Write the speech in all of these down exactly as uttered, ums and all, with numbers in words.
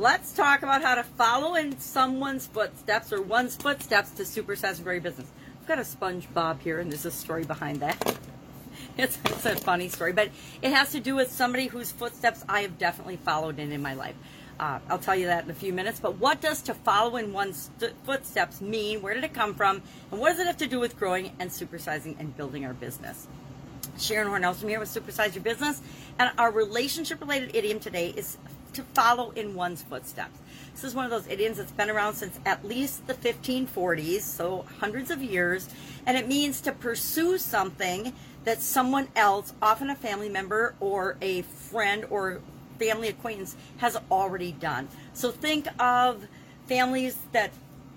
Let's talk about how to follow in someone's footsteps or one's footsteps to supersize great business. I've got a SpongeBob here, and there's a story behind that. It's, it's a funny story, but it has to do with somebody whose footsteps I have definitely followed in in my life. Uh, I'll tell you that in a few minutes, but what does to follow in one's footsteps mean? Where did it come from? And what does it have to do with growing and supersizing and building our business? Sharon Hornell from here with Supersize Your Business, and our relationship-related idiom today is to follow in one's footsteps. This is one of those idioms that's been around since at least the fifteen forties, so hundreds of years, and it means to pursue something that someone else, often a family member or a friend or family acquaintance, has already done. So think of families that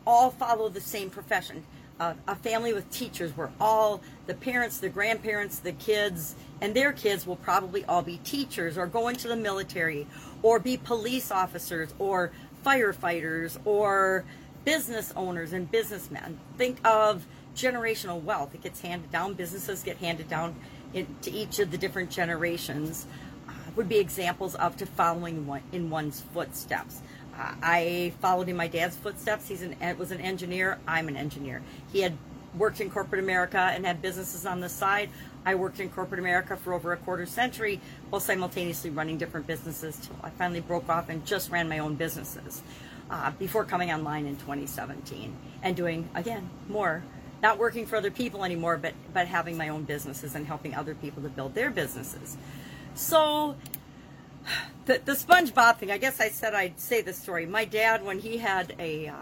all follow the same profession. Uh, a family with teachers where all the parents, the grandparents, the kids, and their kids will probably all be teachers or go into the military or be police officers or firefighters or business owners and businessmen. Think of generational wealth. It gets handed down. Businesses get handed down in, to each of the different generations. Uh, would be examples of to following one, in one's footsteps. Uh, I followed in my dad's footsteps. He's an was an engineer. I'm an engineer. He had worked in corporate America and had businesses on the side. I worked in corporate America for over a quarter century while simultaneously running different businesses till I finally broke off and just ran my own businesses uh, before coming online in twenty seventeen and doing, again, more. Not working for other people anymore, but, but having my own businesses and helping other people to build their businesses. So the, the SpongeBob thing, I guess I said I'd say this story. My dad, when he had a, uh,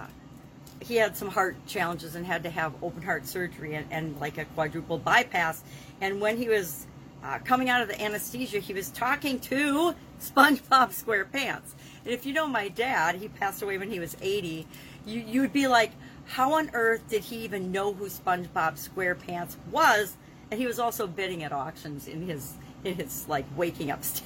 he had some heart challenges and had to have open heart surgery and, and like a quadruple bypass. And when he was uh, coming out of the anesthesia, he was talking to SpongeBob SquarePants. And if you know my dad, he passed away when he was eighty, you, you'd be like, how on earth did he even know who SpongeBob SquarePants was? And he was also bidding at auctions in his in his like waking up state.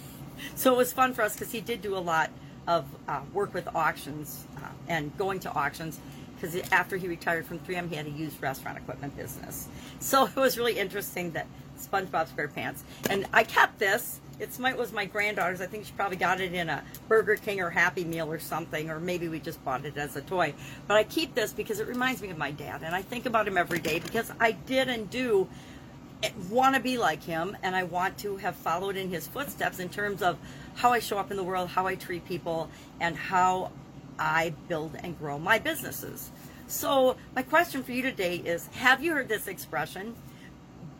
So it was fun for us because he did do a lot of uh, work with auctions uh, and going to auctions. Because after he retired from three M, he had a used restaurant equipment business. So it was really interesting that SpongeBob SquarePants. And I kept this. It's my, it was my granddaughter's. I think she probably got it in a Burger King or Happy Meal or something, or maybe we just bought it as a toy. But I keep this because it reminds me of my dad, and I think about him every day because I did and do want to be like him, and I want to have followed in his footsteps in terms of how I show up in the world, how I treat people, and how I build and grow my businesses. So my question for you today is, have you heard this expression?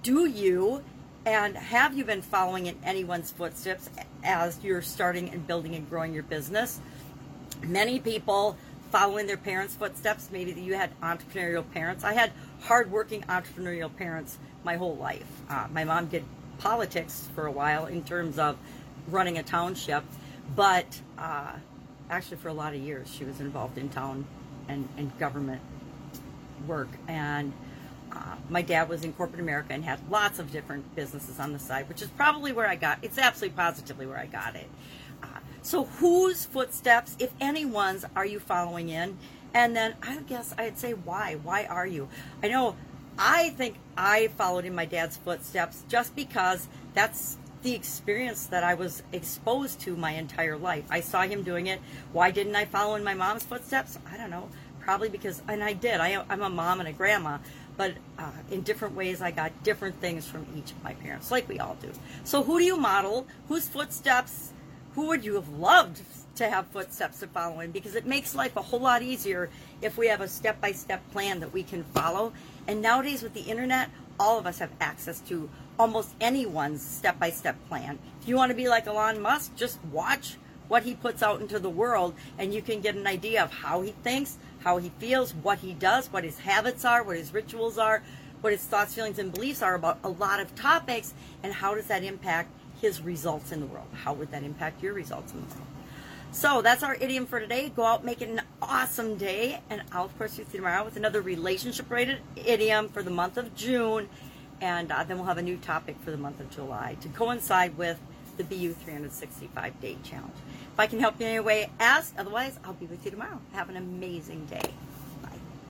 Do you? And have you been following in anyone's footsteps as you're starting and building and growing your business? Many people follow in their parents' footsteps. Maybe you had entrepreneurial parents. I had hardworking entrepreneurial parents my whole life. Uh, my mom did politics for a while in terms of running a township, but uh, actually for a lot of years she was involved in town and, and government work. And Uh, my dad was in corporate America and had lots of different businesses on the side, which is probably where I got, it's absolutely positively where I got it. Uh, so whose footsteps, if anyone's, are you following in? And then I guess I'd say why, why are you? I know, I think I followed in my dad's footsteps just because that's the experience that I was exposed to my entire life. I saw him doing it. Why didn't I follow in my mom's footsteps? I don't know, probably because, and I did, I, I'm a mom and a grandma, but uh, in different ways, I got different things from each of my parents, like we all do. So who do you model? Whose footsteps? Who would you have loved to have footsteps to follow in? Because it makes life a whole lot easier if we have a step-by-step plan that we can follow. And nowadays with the internet, all of us have access to almost anyone's step-by-step plan. If you want to be like Elon Musk, just watch what he puts out into the world, and you can get an idea of how he thinks, how he feels, what he does, what his habits are, what his rituals are, what his thoughts, feelings, and beliefs are about a lot of topics, and how does that impact his results in the world? How would that impact your results in the world? So that's our idiom for today. Go out, make it an awesome day, and I'll, of course, see you tomorrow with another relationship-related idiom for the month of June, and uh, then we'll have a new topic for the month of July to coincide with the B U three sixty-five Day Challenge. If I can help you in any way, ask. Otherwise, I'll be with you tomorrow. Have an amazing day.